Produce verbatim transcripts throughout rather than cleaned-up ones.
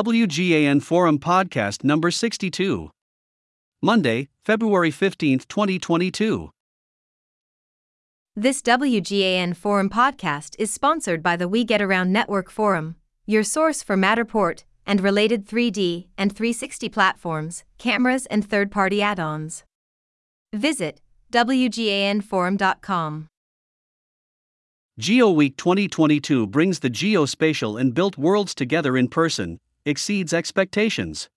W G A N Forum Podcast Number sixty-two. Monday, February fifteenth, twenty twenty-two. This W G A N Forum podcast is sponsored by the We Get Around Network Forum, your source for Matterport and related three D and three sixty platforms, cameras, and third-party add-ons. Visit W G A N forum dot com. GeoWeek twenty twenty-two brings the geospatial and built worlds together in person, exceeds expectations.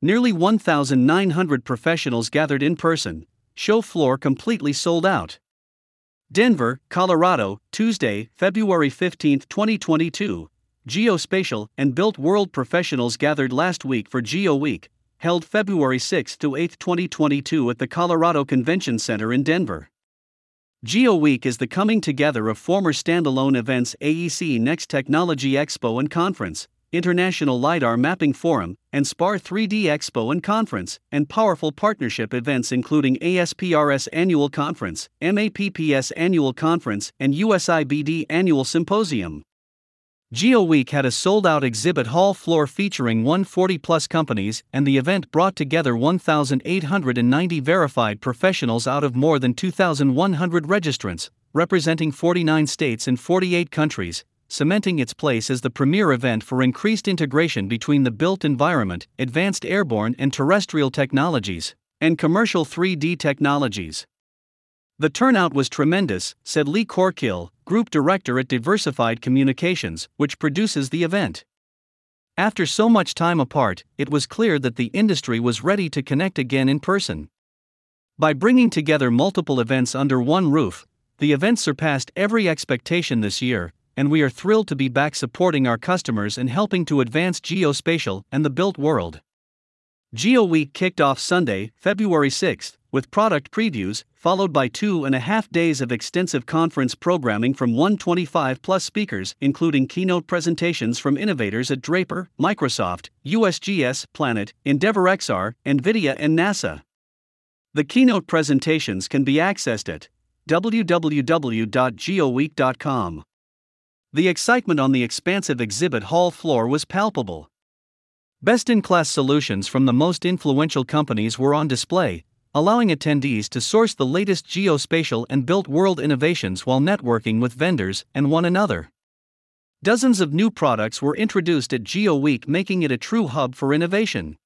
Nearly one thousand nine hundred professionals gathered in person, show floor completely sold out. Denver, Colorado, Tuesday, February fifteenth, twenty twenty-two. Geospatial and built world professionals gathered last week for GeoWeek, held February sixth to eighth, twenty twenty-two at the Colorado Convention Center in Denver. GeoWeek is the coming together of former standalone events A E C Next Technology Expo and Conference, International LiDAR Mapping Forum, and SPAR three D Expo and Conference, and powerful partnership events including A S P R S Annual Conference, MAPPS Annual Conference, and U S I B D Annual Symposium. GeoWeek had a sold-out exhibit hall floor featuring one hundred forty plus companies, and the event brought together one thousand eight hundred ninety verified professionals out of more than two thousand one hundred registrants, representing forty-nine states and forty-eight countries, cementing its place as the premier event for increased integration between the built environment, advanced airborne and terrestrial technologies, and commercial three D technologies. The turnout was tremendous, said Lee Corkhill, Group Director at Diversified Communications, which produces the event. After so much time apart, it was clear that the industry was ready to connect again in person. By bringing together multiple events under one roof, the event surpassed every expectation this year, and we are thrilled to be back supporting our customers and helping to advance geospatial and the built world. GeoWeek kicked off Sunday, February sixth, with product previews, followed by two and a half days of extensive conference programming from one hundred twenty-five plus speakers, including keynote presentations from innovators at Draper, Microsoft, U S G S, Planet, Endeavor X R, NVIDIA and NASA. The keynote presentations can be accessed at w w w dot geoweek dot com. The excitement on the expansive exhibit hall floor was palpable. Best-in-class solutions from the most influential companies were on display, allowing attendees to source the latest geospatial and built world innovations while networking with vendors and one another. Dozens of new products were introduced at GeoWeek, making it a true hub for innovation.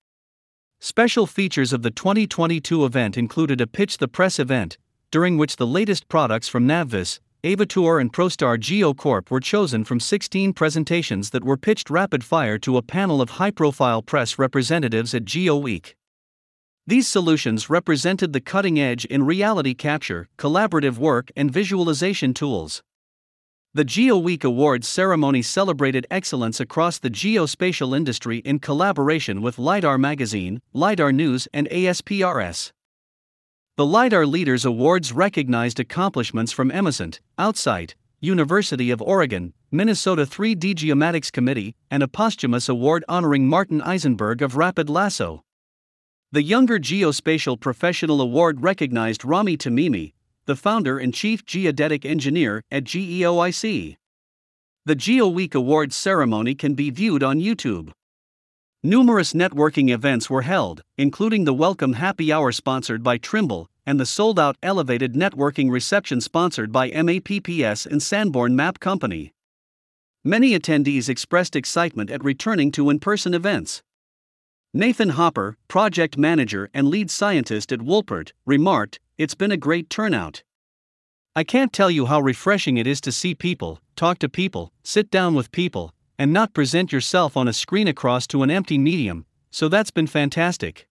Special features of the twenty twenty-two event included a Pitch the Press event, during which the latest products from NavVis, Avatour and Prostar GeoCorp were chosen from sixteen presentations that were pitched rapid-fire to a panel of high-profile press representatives at GeoWeek. These solutions represented the cutting edge in reality capture, collaborative work and visualization tools. The GeoWeek Awards ceremony celebrated excellence across the geospatial industry in collaboration with LiDAR Magazine, LiDAR News and A S P R S. The LiDAR Leaders Awards recognized accomplishments from Emesent, Outsight, University of Oregon, Minnesota three D Geomatics Committee, and a posthumous award honoring Martin Isenburg of Rapid Lasso. The Younger Geospatial Professional Award recognized Rami Tamimi, the founder and chief geodetic engineer at GeoIC. The GeoWeek Awards ceremony can be viewed on YouTube. Numerous networking events were held, including the Welcome Happy Hour sponsored by Trimble and the sold-out Elevated Networking Reception sponsored by MAPPS and Sanborn Map Company. Many attendees expressed excitement at returning to in-person events. Nathan Hopper, project manager and lead scientist at Woolpert, remarked, "It's been a great turnout. I can't tell you how refreshing it is to see people, talk to people, sit down with people, and not present yourself on a screen across to an empty medium, so that's been fantastic.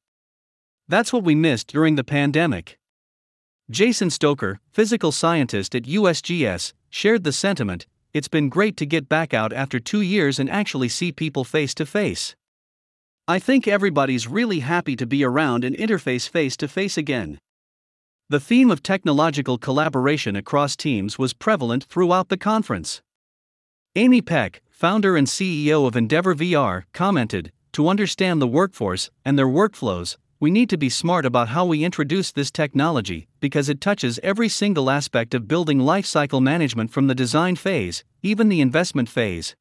That's what we missed during the pandemic." Jason Stoker, physical scientist at U S G S, shared the sentiment, "It's been great to get back out after two years and actually see people face to face. I think everybody's really happy to be around and interface face to face again." The theme of technological collaboration across teams was prevalent throughout the conference. Amy Peck, founder and C E O of Endeavor V R, commented, "To understand the workforce and their workflows, we need to be smart about how we introduce this technology, because it touches every single aspect of building lifecycle management from the design phase, even the investment phase.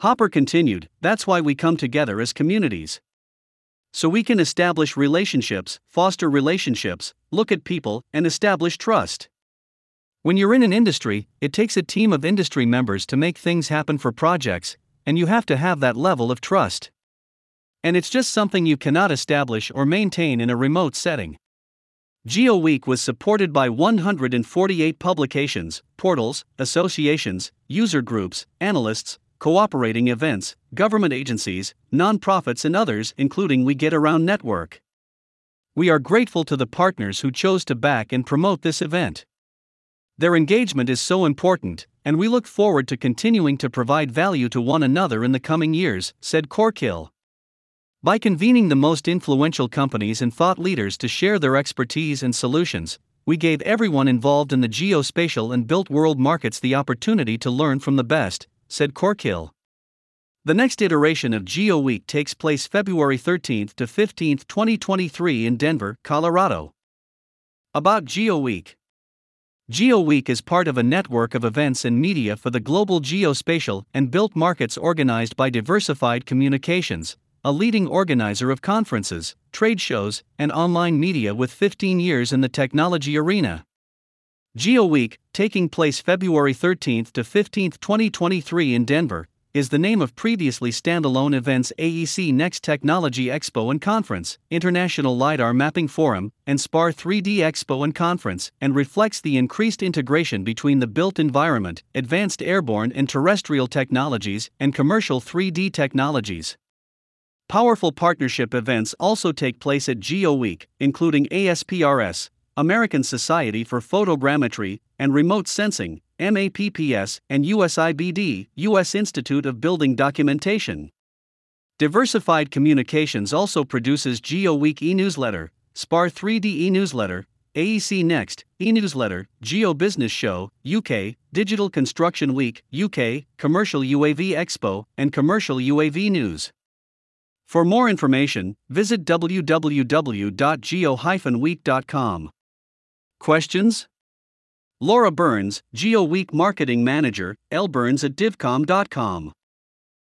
Hopper continued, "That's why we come together as communities. So we can establish relationships, foster relationships, look at people, and establish trust. When you're in an industry, it takes a team of industry members to make things happen for projects, and you have to have that level of trust. And it's just something you cannot establish or maintain in a remote setting." GeoWeek was supported by one hundred forty-eight publications, portals, associations, user groups, analysts, cooperating events, government agencies, nonprofits, and others, including We Get Around Network. We are grateful to the partners who chose to back and promote this event. Their engagement is so important, and we look forward to continuing to provide value to one another in the coming years," said Corkhill. By convening the most influential companies and thought leaders to share their expertise and solutions, we gave everyone involved in the geospatial and built world markets the opportunity to learn from the best, said Corkhill. The next iteration of GeoWeek takes place February thirteenth to fifteenth, twenty twenty-three in Denver, Colorado. About GeoWeek. GeoWeek is part of a network of events and media for the global geospatial and built markets organized by Diversified Communications, a leading organizer of conferences, trade shows, and online media with fifteen years in the technology arena. GeoWeek, taking place February thirteenth to fifteenth, twenty twenty-three in Denver, is the name of previously standalone events A E C Next Technology Expo and Conference, International LiDAR Mapping Forum, and SPAR three D Expo and Conference, and reflects the increased integration between the built environment, advanced airborne and terrestrial technologies, and commercial three D technologies. Powerful partnership events also take place at GeoWeek, including A S P R S, American Society for Photogrammetry and Remote Sensing, MAPPS, and U S I B D, U S Institute of Building Documentation. Diversified Communications also produces GeoWeek e-newsletter, SPAR three D e-newsletter, A E C Next e-newsletter, Geo Business Show, U K, Digital Construction Week, U K, Commercial U A V Expo, and Commercial U A V News. For more information, visit w w w dot geo dash week dot com. Questions? Laura Burns, GeoWeek Marketing Manager, lburns at divcom dot com.